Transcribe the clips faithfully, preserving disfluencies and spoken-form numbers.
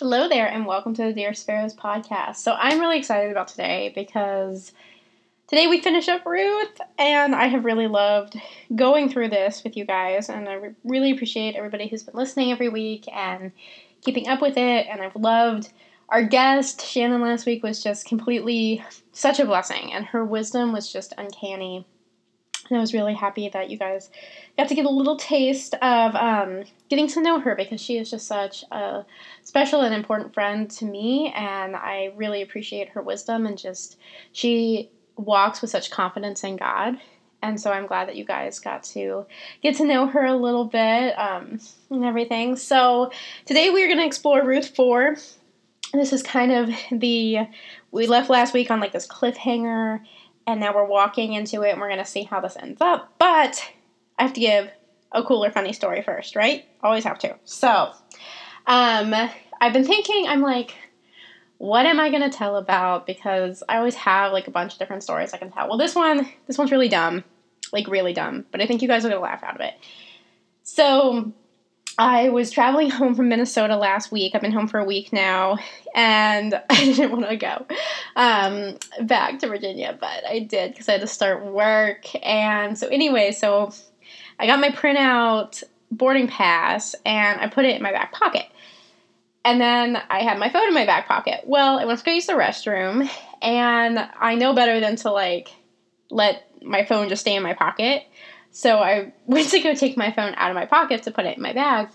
Hello there, and welcome to the Dear Sparrows podcast. So I'm really excited about today because today we finish up Ruth, and I have really loved going through this with you guys, and I re- really appreciate everybody who's been listening every week and keeping up with it, and I've loved our guest. Shannon last week was just completely such a blessing, and her wisdom was just uncanny, and I was really happy that you guys got to get a little taste of um, getting to know her, because she is just such a special and important friend to me, and I really appreciate her wisdom, and just she walks with such confidence in God, and so I'm glad that you guys got to get to know her a little bit um, and everything. So today we're going to explore Ruth four. This is kind of the, we left last week on like this cliffhanger, and now we're walking into it, and we're going to see how this ends up, but I have to give a cool or funny story first, right? Always have to. So, um, I've been thinking, I'm like, what am I going to tell about? Because I always have, like, a bunch of different stories I can tell. Well, this one, this one's really dumb. Like, really dumb. But I think you guys are going to laugh out of it. So, I was traveling home from Minnesota last week. I've been home for a week now. And I didn't want to go um, back to Virginia. But I did, because I had to start work. And so, anyway, so I got my printout boarding pass, and I put it in my back pocket. And then I had my phone in my back pocket. Well, I went to go use the restroom, and I know better than to, like, let my phone just stay in my pocket. So I went to go take my phone out of my pocket to put it in my bag,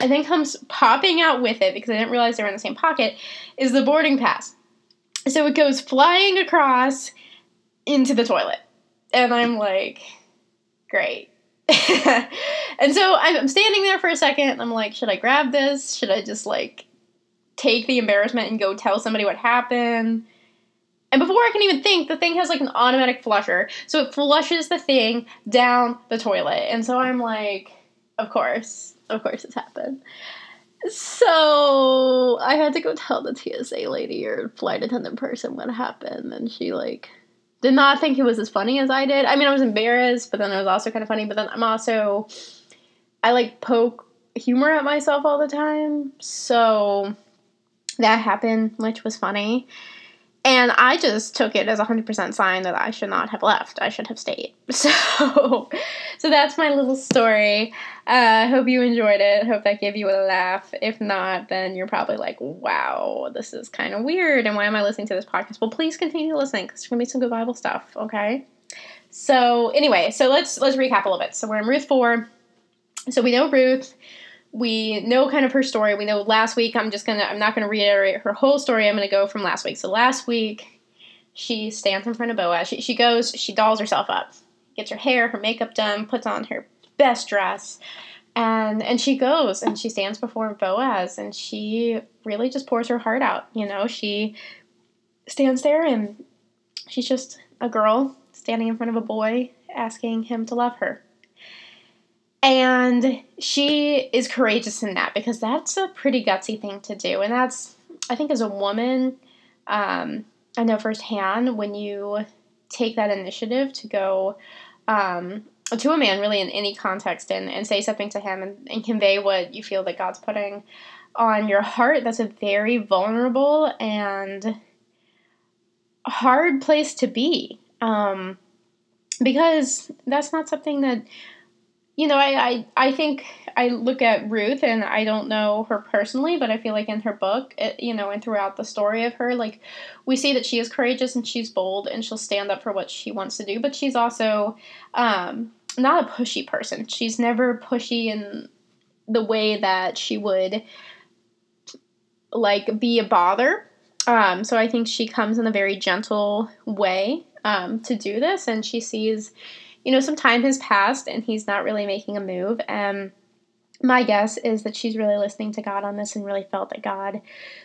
and then comes popping out with it, because I didn't realize they were in the same pocket, is the boarding pass. So it goes flying across into the toilet. And I'm like, great. And so I'm standing there for a second, and I'm like, should I grab this? Should I just, like, take the embarrassment and go tell somebody what happened? And before I can even think, the thing has, like, an automatic flusher, so it flushes the thing down the toilet. And so I'm like, of course, of course it's happened. So I had to go tell the T S A lady or flight attendant person what happened, and she, like, did not think it was as funny as I did. I mean, I was embarrassed, but then it was also kind of funny. But then I'm also, I, like, poke humor at myself all the time. So that happened, which was funny. And I just took it as a one hundred percent sign that I should not have left. I should have stayed. So so that's my little story. I uh, hope you enjoyed it. Hope that gave you a laugh. If not, then you're probably like, wow, this is kind of weird. And why am I listening to this podcast? Well, please continue listening, because there's going to be some good Bible stuff, okay? So anyway, so let's let's recap a little bit. So we're in Ruth four. So we know Ruth. We know kind of her story. We know last week, I'm just going to, I'm not going to reiterate her whole story. I'm going to go from last week. So last week, she stands in front of Boaz. She, she goes, she dolls herself up, gets her hair, her makeup done, puts on her best dress. And, and she goes and she stands before Boaz, and she really just pours her heart out. You know, she stands there, and she's just a girl standing in front of a boy asking him to love her. And she is courageous in that, because that's a pretty gutsy thing to do. And that's, I think as a woman, um, I know firsthand, when you take that initiative to go um, to a man really in any context and, and say something to him and, and convey what you feel that God's putting on your heart, that's a very vulnerable and hard place to be. Um, because that's not something that... You know, I, I, I think I look at Ruth, and I don't know her personally, but I feel like in her book, it, you know, and throughout the story of her, like, we see that she is courageous, and she's bold, and she'll stand up for what she wants to do, but she's also um, not a pushy person. She's never pushy in the way that she would, like, be a bother. Um, so I think she comes in a very gentle way um, to do this, and she sees... You know, some time has passed, and he's not really making a move. Um, my guess is that she's really listening to God on this and really felt that God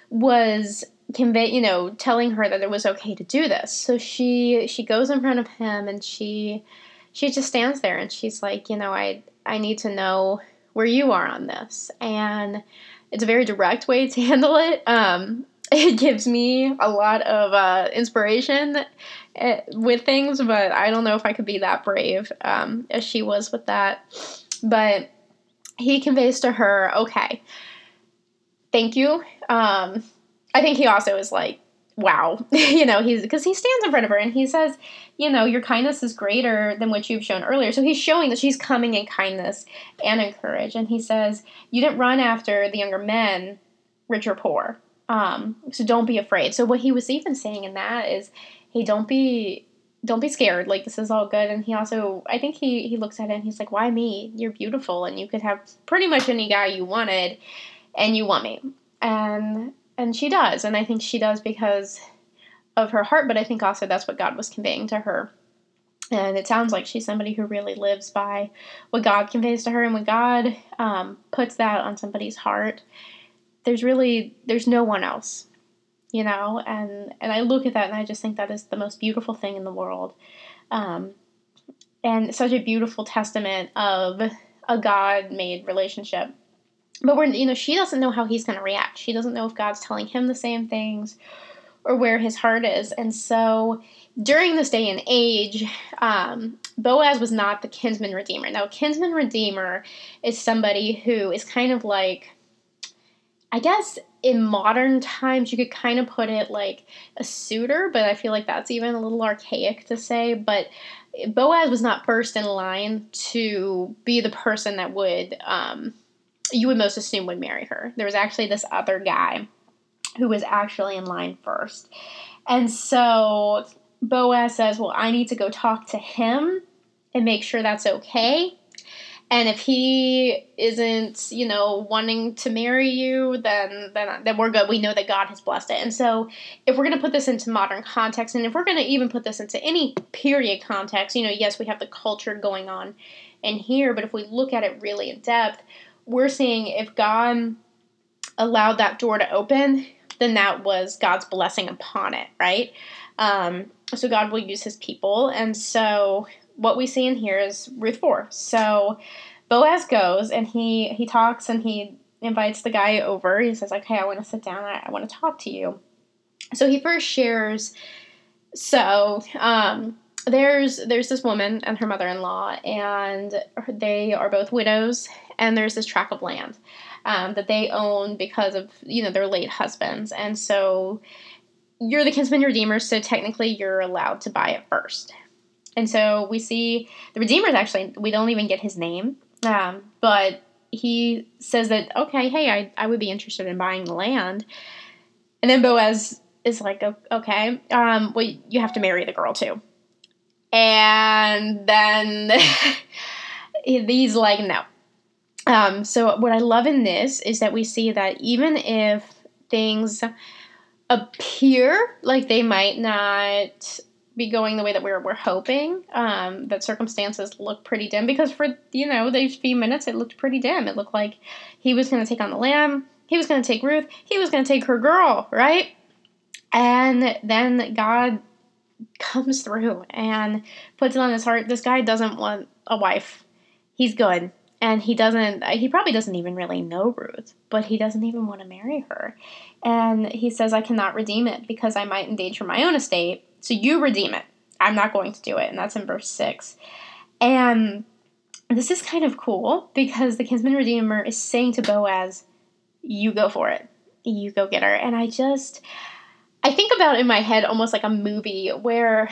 was convey, you know, telling her that it was okay to do this. So she she goes in front of him, and she she just stands there, and she's like, you know, I I need to know where you are on this. And it's a very direct way to handle it. Um, It gives me a lot of uh, inspiration with things, but I don't know if I could be that brave um, as she was with that. But he conveys to her, okay, thank you. Um, I think he also is like, wow, you know, he's, because he stands in front of her and he says, you know, your kindness is greater than what you've shown earlier. So he's showing that she's coming in kindness and in courage. And he says, you didn't run after the younger men, rich or poor. Um, so don't be afraid. So what he was even saying in that is, hey, don't be, don't be scared. Like, this is all good. And he also, I think he, he looks at it and he's like, why me? You're beautiful. And you could have pretty much any guy you wanted, and you want me. And, and she does. And I think she does because of her heart, but I think also that's what God was conveying to her. And it sounds like she's somebody who really lives by what God conveys to her. And when God um, puts that on somebody's heart, there's really, there's no one else, you know, and, and I look at that and I just think that is the most beautiful thing in the world. Um, and such a beautiful testament of a God-made relationship. But we're, you know, she doesn't know how he's going to react. She doesn't know if God's telling him the same things or where his heart is. And so during this day and age, um, Boaz was not the kinsman redeemer. Now, a kinsman redeemer is somebody who is kind of like, I guess in modern times, you could kind of put it like a suitor, but I feel like that's even a little archaic to say. But Boaz was not first in line to be the person that would, um, you would most assume would marry her. There was actually this other guy who was actually in line first. And so Boaz says, well, I need to go talk to him and make sure that's okay. And if he isn't, you know, wanting to marry you, then, then then we're good. We know that God has blessed it. And so if we're going to put this into modern context, and if we're going to even put this into any period context, you know, yes, we have the culture going on in here, but if we look at it really in depth, we're seeing if God allowed that door to open, then that was God's blessing upon it, right? Um, so God will use his people. And so what we see in here is Ruth four. So Boaz goes and he, he talks and he invites the guy over. He says, okay, I want to sit down. I, I want to talk to you. So he first shares. So um, there's there's this woman and her mother-in-law, and they are both widows, and there's this tract of land um, that they own because of, you know, their late husbands. And so you're the kinsman redeemer, so technically you're allowed to buy it first. And so we see the Redeemer is actually, we don't even get his name, um, but he says that, okay, hey, I, I would be interested in buying the land. And then Boaz is like, okay, um, well, you have to marry the girl too. And then he's like, no. Um, so what I love in this is that we see that even if things appear like they might not be going the way that we're we're hoping, um, that circumstances look pretty dim, because for, you know, those few minutes it looked pretty dim. It looked like he was going to take on the lamb, he was going to take Ruth, he was going to take her girl, right? And then God comes through and puts it on his heart. This guy doesn't want a wife. He's good. And he doesn't, he probably doesn't even really know Ruth, but he doesn't even want to marry her. And he says, I cannot redeem it because I might endanger my own estate. So you redeem it. I'm not going to do it. And that's in verse six. And this is kind of cool because the kinsman redeemer is saying to Boaz, you go for it. You go get her. And I just, I think about in my head almost like a movie where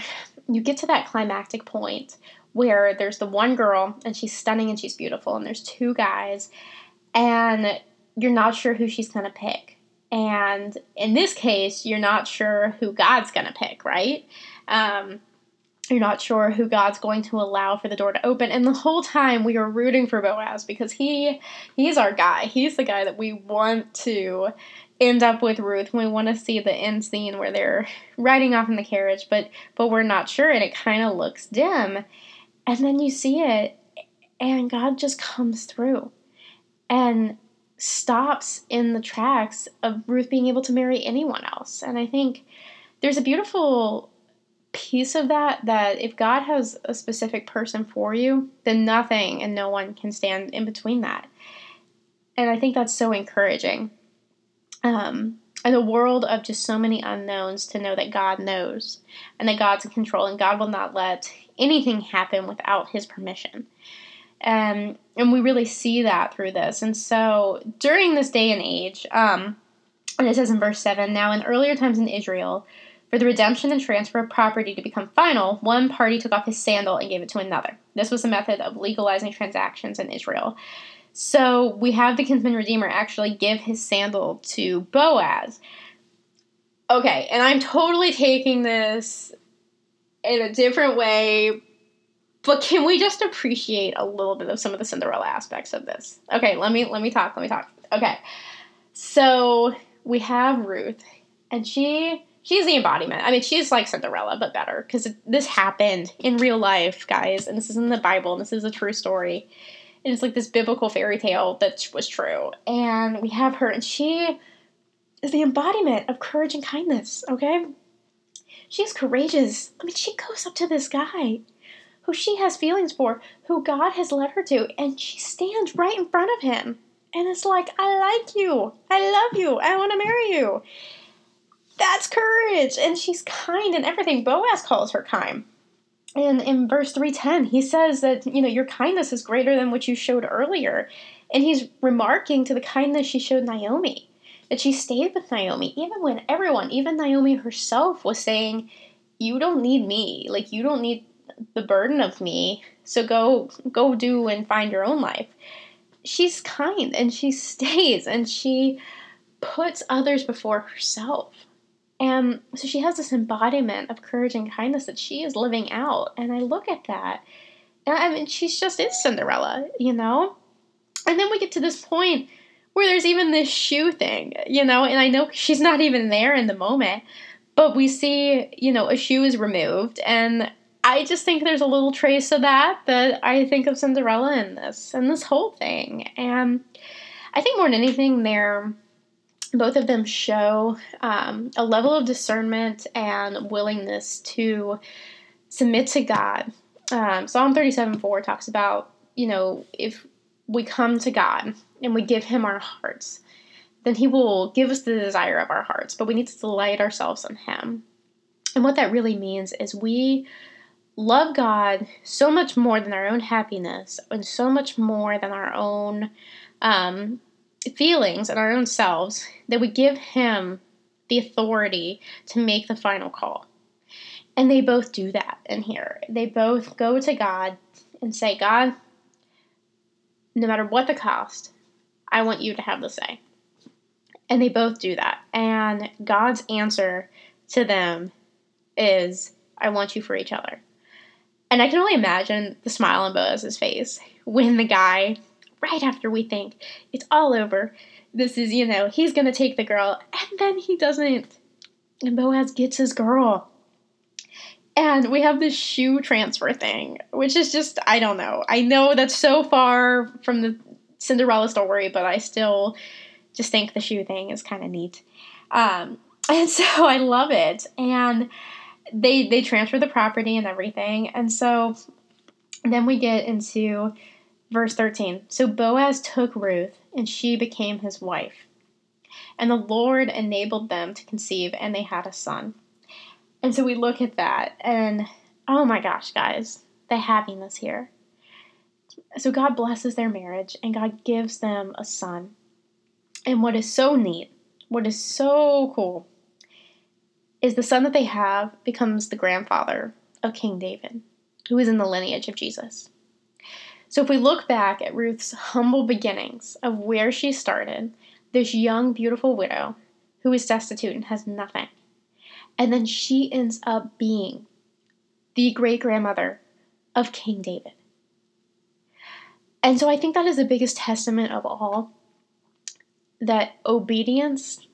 you get to that climactic point where there's the one girl and she's stunning and she's beautiful, and there's two guys and you're not sure who she's going to pick. And in this case, you're not sure who God's going to pick, right? Um, you're not sure who God's going to allow for the door to open. And the whole time we are rooting for Boaz because he he's our guy. He's the guy that we want to end up with Ruth. We want to see the end scene where they're riding off in the carriage, but but we're not sure, and it kind of looks dim. And then you see it, and God just comes through and stops in the tracks of Ruth being able to marry anyone else. And I think there's a beautiful piece of that, that if God has a specific person for you, then nothing and no one can stand in between that. And I think that's so encouraging. Um, in a world of just so many unknowns, to know that God knows and that God's in control and God will not let anything happen without his permission. Um, and we really see that through this. And so during this day and age, um, and it says in verse seven, now in earlier times in Israel, for the redemption and transfer of property to become final, one party took off his sandal and gave it to another. This was a method of legalizing transactions in Israel. So we have the kinsman redeemer actually give his sandal to Boaz. Okay, and I'm totally taking this in a different way, but can we just appreciate a little bit of some of the Cinderella aspects of this? Okay, let me let me talk, let me talk. Okay, so we have Ruth, and she... she's the embodiment. I mean, she's like Cinderella, but better, because this happened in real life, guys, and this is in the Bible, and this is a true story. And it's like this biblical fairy tale that was true. And we have her, and she is the embodiment of courage and kindness, okay? She's courageous. I mean, she goes up to this guy who she has feelings for, who God has led her to, and she stands right in front of him. And it's like, I like you. I love you. I want to marry you. That's courage, and she's kind and everything. Boaz calls her kind. And in verse three ten, he says that, you know, your kindness is greater than what you showed earlier. And he's remarking to the kindness she showed Naomi, that she stayed with Naomi, even when everyone, even Naomi herself, was saying, you don't need me. Like, you don't need the burden of me, so go, go do and find your own life. She's kind, and she stays, and she puts others before herself. And so she has this embodiment of courage and kindness that she is living out. And I look at that. And I mean, she's just is Cinderella, you know? And then we get to this point where there's even this shoe thing, you know? And I know she's not even there in the moment. But we see, you know, a shoe is removed. And I just think there's a little trace of that that I think of Cinderella in this, in this whole thing. And I think more than anything, they're... both of them show um, a level of discernment and willingness to submit to God. Um, Psalm thirty-seven four talks about, you know, if we come to God and we give him our hearts, then he will give us the desire of our hearts, but we need to delight ourselves in him. And what that really means is we love God so much more than our own happiness and so much more than our own um feelings and our own selves, that we give him the authority to make the final call. And they both do that in here. They both go to God and say, God, no matter what the cost, I want you to have the say. And they both do that. And God's answer to them is, I want you for each other. And I can only imagine the smile on Boaz's face when the guy, right after we think it's all over, this is, you know, he's going to take the girl, and then he doesn't. And Boaz gets his girl. And we have this shoe transfer thing, which is just, I don't know. I know that's so far from the Cinderella story, but I still just think the shoe thing is kind of neat. Um, and so I love it. And they, they transfer the property and everything. And so then we get into... verse thirteen, so Boaz took Ruth, and she became his wife. And the Lord enabled them to conceive, and they had a son. And so we look at that, and oh my gosh, guys, the happiness here. So God blesses their marriage, and God gives them a son. And what is so neat, what is so cool, is the son that they have becomes the grandfather of King David, who is in the lineage of Jesus. So if we look back at Ruth's humble beginnings of where she started, this young, beautiful widow who is destitute and has nothing, and then she ends up being the great-grandmother of King David. And so I think that is the biggest testament of all, that obedience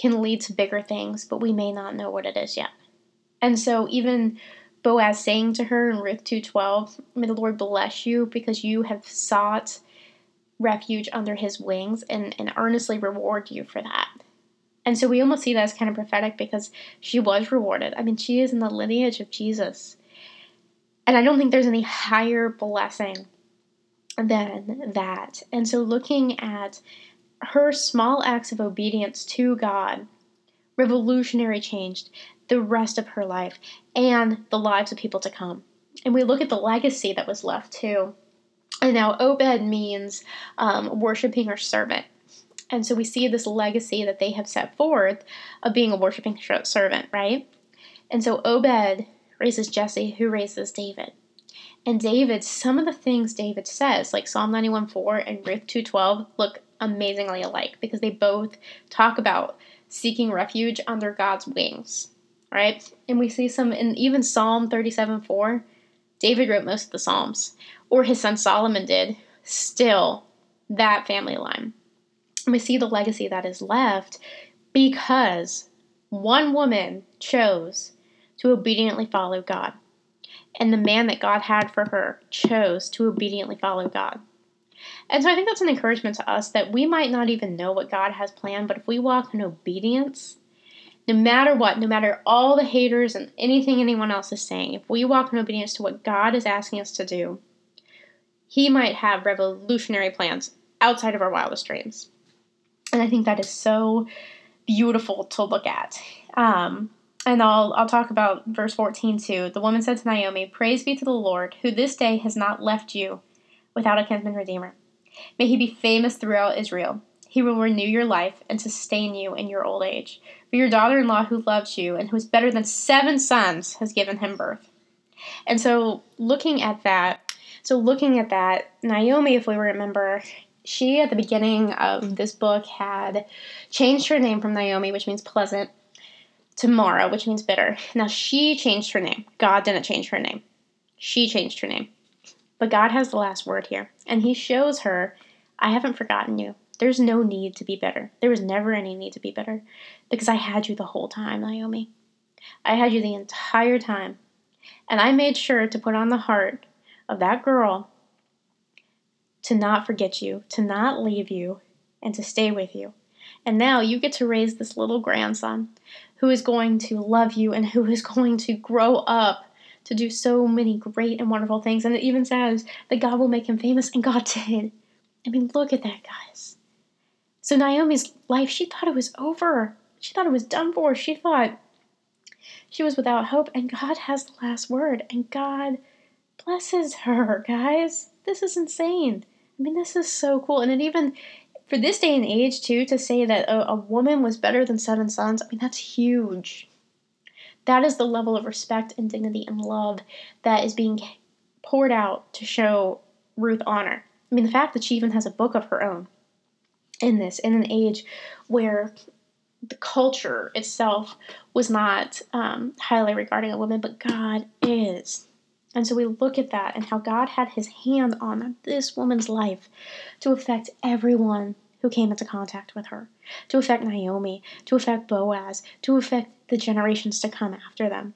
can lead to bigger things, but we may not know what it is yet. And so even Boaz saying to her in Ruth two twelve, may the Lord bless you because you have sought refuge under his wings, and, and earnestly reward you for that. And so we almost see that as kind of prophetic because she was rewarded. I mean, she is in the lineage of Jesus. And I don't think there's any higher blessing than that. And so looking at her small acts of obedience to God, revolutionary changed the rest of her life and the lives of people to come. And we look at the legacy that was left too And now Obed means um, worshiping or servant. And so we see this legacy that they have set forth of being a worshiping servant, right? And so Obed raises Jesse, who raises David. And David, some of the things David says, like Psalm ninety-one four and Ruth two twelve, look amazingly alike because they both talk about seeking refuge under God's wings, right? And we see some in even Psalm thirty-seven four. David wrote most of the Psalms, or his son Solomon did, still that family line. And we see the legacy that is left because one woman chose to obediently follow God. And the man that God had for her chose to obediently follow God. And so I think that's an encouragement to us that we might not even know what God has planned, but if we walk in obedience, no matter what, no matter all the haters and anything anyone else is saying, if we walk in obedience to what God is asking us to do, He might have revolutionary plans outside of our wildest dreams. And I think that is so beautiful to look at. Um... And I'll I'll talk about verse fourteen too. The woman said to Naomi, "Praise be to the Lord, who this day has not left you without a kinsman redeemer. May he be famous throughout Israel. He will renew your life and sustain you in your old age. For your daughter-in-law who loves you and who is better than seven sons has given him birth." And so looking at that, so looking at that, Naomi, if we remember, she at the beginning of this book had changed her name from Naomi, which means pleasant, Tomorrow, which means bitter. Now, she changed her name. God didn't change her name. She changed her name. But God has the last word here. And He shows her, I haven't forgotten you. There's no need to be bitter. There was never any need to be bitter. Because I had you the whole time, Naomi. I had you the entire time. And I made sure to put on the heart of that girl to not forget you, to not leave you, and to stay with you. And now you get to raise this little grandson who is going to love you and who is going to grow up to do so many great and wonderful things. And it even says that God will make him famous, and God did. I mean, look at that, guys. So Naomi's life, she thought it was over. She thought it was done for. She thought she was without hope, and God has the last word, and God blesses her, guys. This is insane. I mean, this is so cool. And it even... For this day and age, too, to say that a, a woman was better than seven sons, I mean, that's huge. That is the level of respect and dignity and love that is being poured out to show Ruth honor. I mean, the fact that she even has a book of her own in this, in an age where the culture itself was not um, highly regarding a woman, but God is. And so we look at that and how God had His hand on this woman's life to affect everyone who came into contact with her, to affect Naomi, to affect Boaz, to affect the generations to come after them.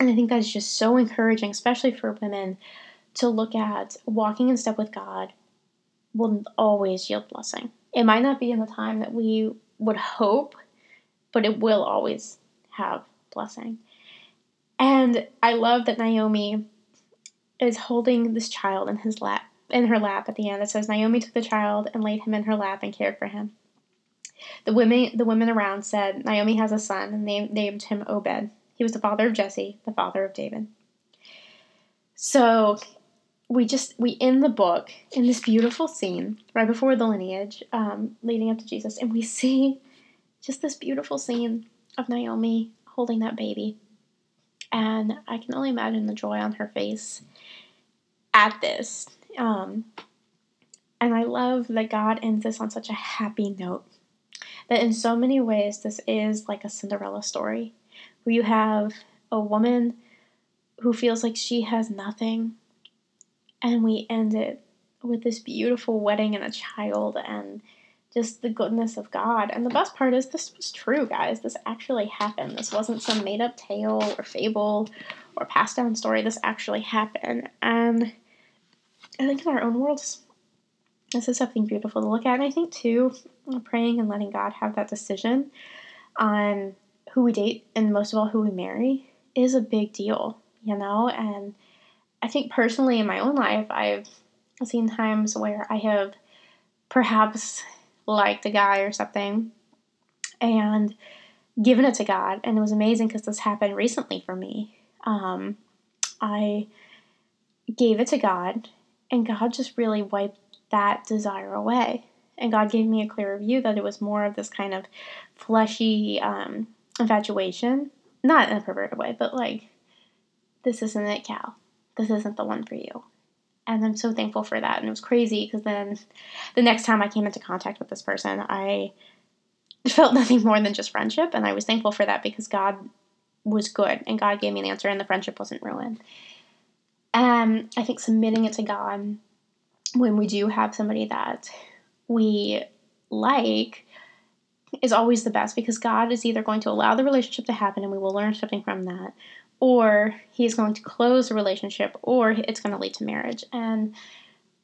And I think that is just so encouraging, especially for women, to look at walking in step with God will always yield blessing. It might not be in the time that we would hope, but it will always have blessing. And I love that Naomi is holding this child in his lap, in her lap at the end. It says, Naomi took the child and laid him in her lap and cared for him. The women the women around said, Naomi has a son, and they named him Obed. He was the father of Jesse, the father of David. So we just, we end the book in this beautiful scene right before the lineage um, leading up to Jesus. And we see just this beautiful scene of Naomi holding that baby. And I can only imagine the joy on her face at this. Um, and I love that God ends this on such a happy note. That in so many ways, this is like a Cinderella story. Where you have a woman who feels like she has nothing. And we end it with this beautiful wedding and a child and just the goodness of God. And the best part is this was true, guys. This actually happened. This wasn't some made-up tale or fable or passed-down story. This actually happened. And I think in our own worlds, this is something beautiful to look at. And I think, too, praying and letting God have that decision on who we date and most of all who we marry is a big deal, you know? And I think personally in my own life, I've seen times where I have perhaps... liked a guy or something and given it to God. And it was amazing because this happened recently for me. Um, I gave it to God And God just really wiped that desire away. And God gave me a clearer view that it was more of this kind of fleshy um, infatuation. Not in a perverted way, but like, this isn't it, Cal. This isn't the one for you. And I'm so thankful for that. And it was crazy because then the next time I came into contact with this person, I felt nothing more than just friendship. And I was thankful for that because God was good and God gave me an answer and the friendship wasn't ruined. Um, I think submitting it to God when we do have somebody that we like is always the best, because God is either going to allow the relationship to happen and we will learn something from that, or he is going to close the relationship, or it's going to lead to marriage. And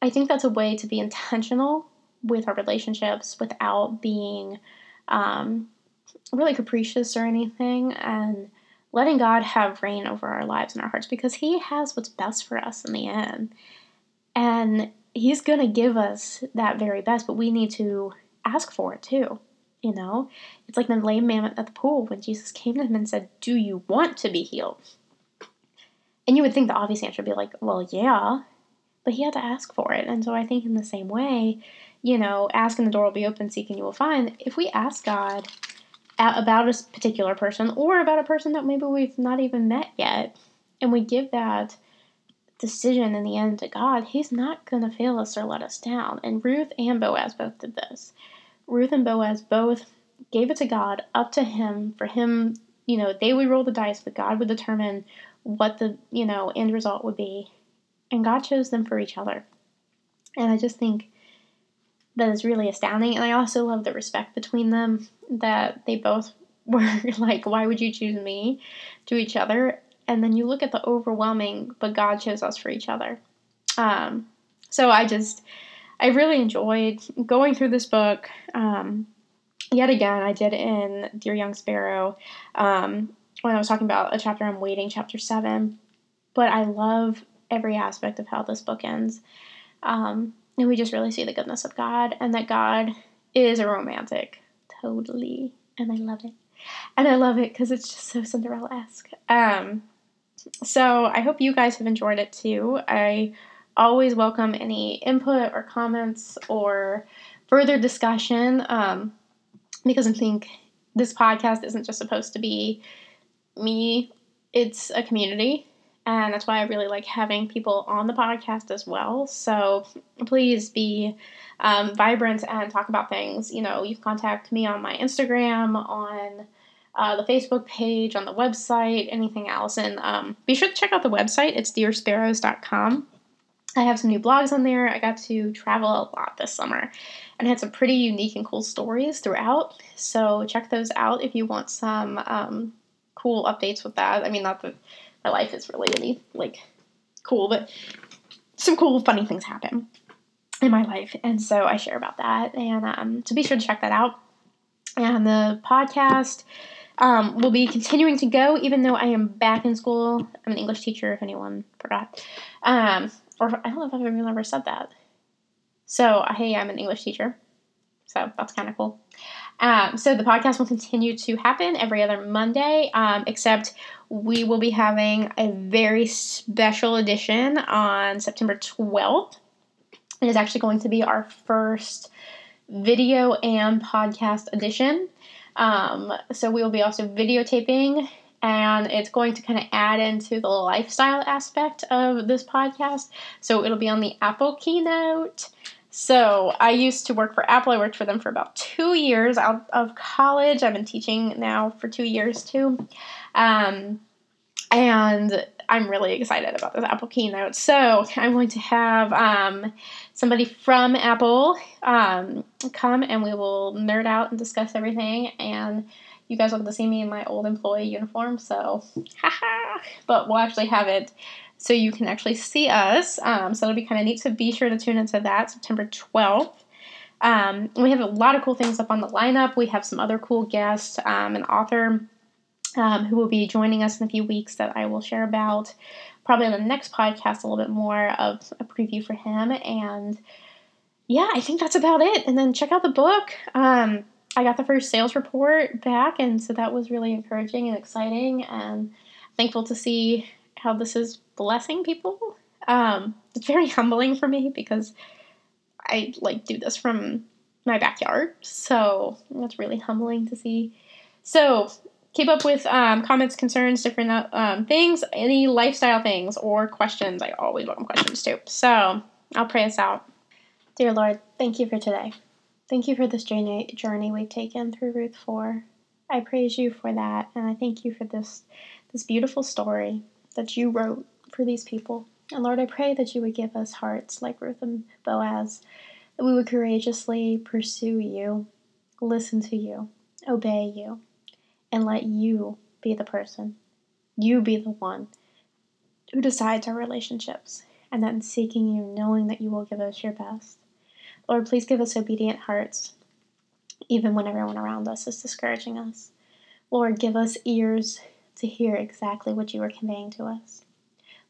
I think that's a way to be intentional with our relationships without being um, really capricious or anything, and letting God have reign over our lives and our hearts, because he has what's best for us in the end. And he's going to give us that very best, but we need to ask for it too. You know, it's like the lame man at the pool when Jesus came to him and said, do you want to be healed? And you would think the obvious answer would be like, well, yeah, but he had to ask for it. And so I think in the same way, you know, ask and the door will be open, seek and you will find. If we ask God about a particular person or about a person that maybe we've not even met yet, and we give that decision in the end to God, he's not going to fail us or let us down. And Ruth and Boaz both did this. Ruth and Boaz both gave it to God, up to him, for him, you know, they would roll the dice, but God would determine what the, you know, end result would be. And God chose them for each other. And I just think that is really astounding. And I also love the respect between them, that they both were like, why would you choose me, to each other? And then you look at the overwhelming, but God chose us for each other. Um, so I just... I really enjoyed going through this book. Um, yet again, I did in Dear Young Sparrow um, when I was talking about a chapter I'm waiting, chapter seven. But I love every aspect of how this book ends. Um, and we just really see the goodness of God, and that God is a romantic. Totally. And I love it. And I love it because it's just so Cinderella-esque. Um, so I hope you guys have enjoyed it too. I always welcome any input or comments or further discussion, um, because I think this podcast isn't just supposed to be me, it's a community, and that's why I really like having people on the podcast as well. So please be um, vibrant and talk about things. You know, you can contact me on my Instagram, on Uh, the Facebook page, on the website, anything else. And um, be sure to check out the website. It's dear sparrows dot com. I have some new blogs on there. I got to travel a lot this summer and had some pretty unique and cool stories throughout. So check those out if you want some um, cool updates with that. I mean, not that my life is really any, like, cool, but some cool, funny things happen in my life. And so I share about that. And um, so be sure to check that out. And the podcast um, will be continuing to go, even though I am back in school. I'm an English teacher, if anyone forgot. Um... Or I don't know if I've even ever said that. So, hey, I'm an English teacher. So that's kind of cool. Um, so the podcast will continue to happen every other Monday, um, except we will be having a very special edition on September twelfth. It is actually going to be our first video and podcast edition. Um, so we will be also videotaping, and it's going to kind of add into the lifestyle aspect of this podcast. So it'll be on the Apple keynote. So I used to work for Apple. I worked for them for about two years out of college. I've been teaching now for two years too. Um, and I'm really excited about this Apple keynote. So I'm going to have um, somebody from Apple um, come, and we will nerd out and discuss everything. And you guys will get to see me in my old employee uniform, so haha, but we'll actually have it so you can actually see us, um, so it'll be kind of neat, so be sure to tune into that September twelfth. Um, we have a lot of cool things up on the lineup. We have some other cool guests, um, an author um, who will be joining us in a few weeks that I will share about, probably on the next podcast, a little bit more of a preview for him, and yeah, I think that's about it. And then check out the book. Um, I got the first sales report back, and so that was really encouraging and exciting, and thankful to see how this is blessing people. Um, it's very humbling for me because I, like, do this from my backyard, so that's really humbling to see. So keep up with um, comments, concerns, different um, things, any lifestyle things or questions. I always welcome questions too. So I'll pray us out. Dear Lord, thank you for today. Thank you for this journey, journey we've taken through Ruth four. I praise you for that, and I thank you for this this beautiful story that you wrote for these people. And Lord, I pray that you would give us hearts like Ruth and Boaz, that we would courageously pursue you, listen to you, obey you, and let you be the person, you be the one who decides our relationships, and that in seeking you, knowing that you will give us your best. Lord, please give us obedient hearts, even when everyone around us is discouraging us. Lord, give us ears to hear exactly what you are conveying to us.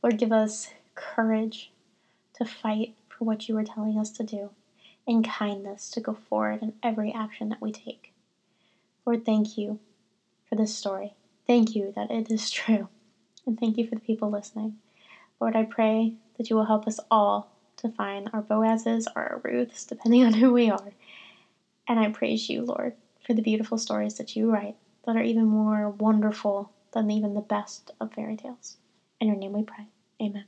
Lord, give us courage to fight for what you are telling us to do, and kindness to go forward in every action that we take. Lord, thank you for this story. Thank you that it is true. And thank you for the people listening. Lord, I pray that you will help us all to find our Boazes or our Ruths, depending on who we are. And I praise you, Lord, for the beautiful stories that you write that are even more wonderful than even the best of fairy tales. In your name we pray. Amen.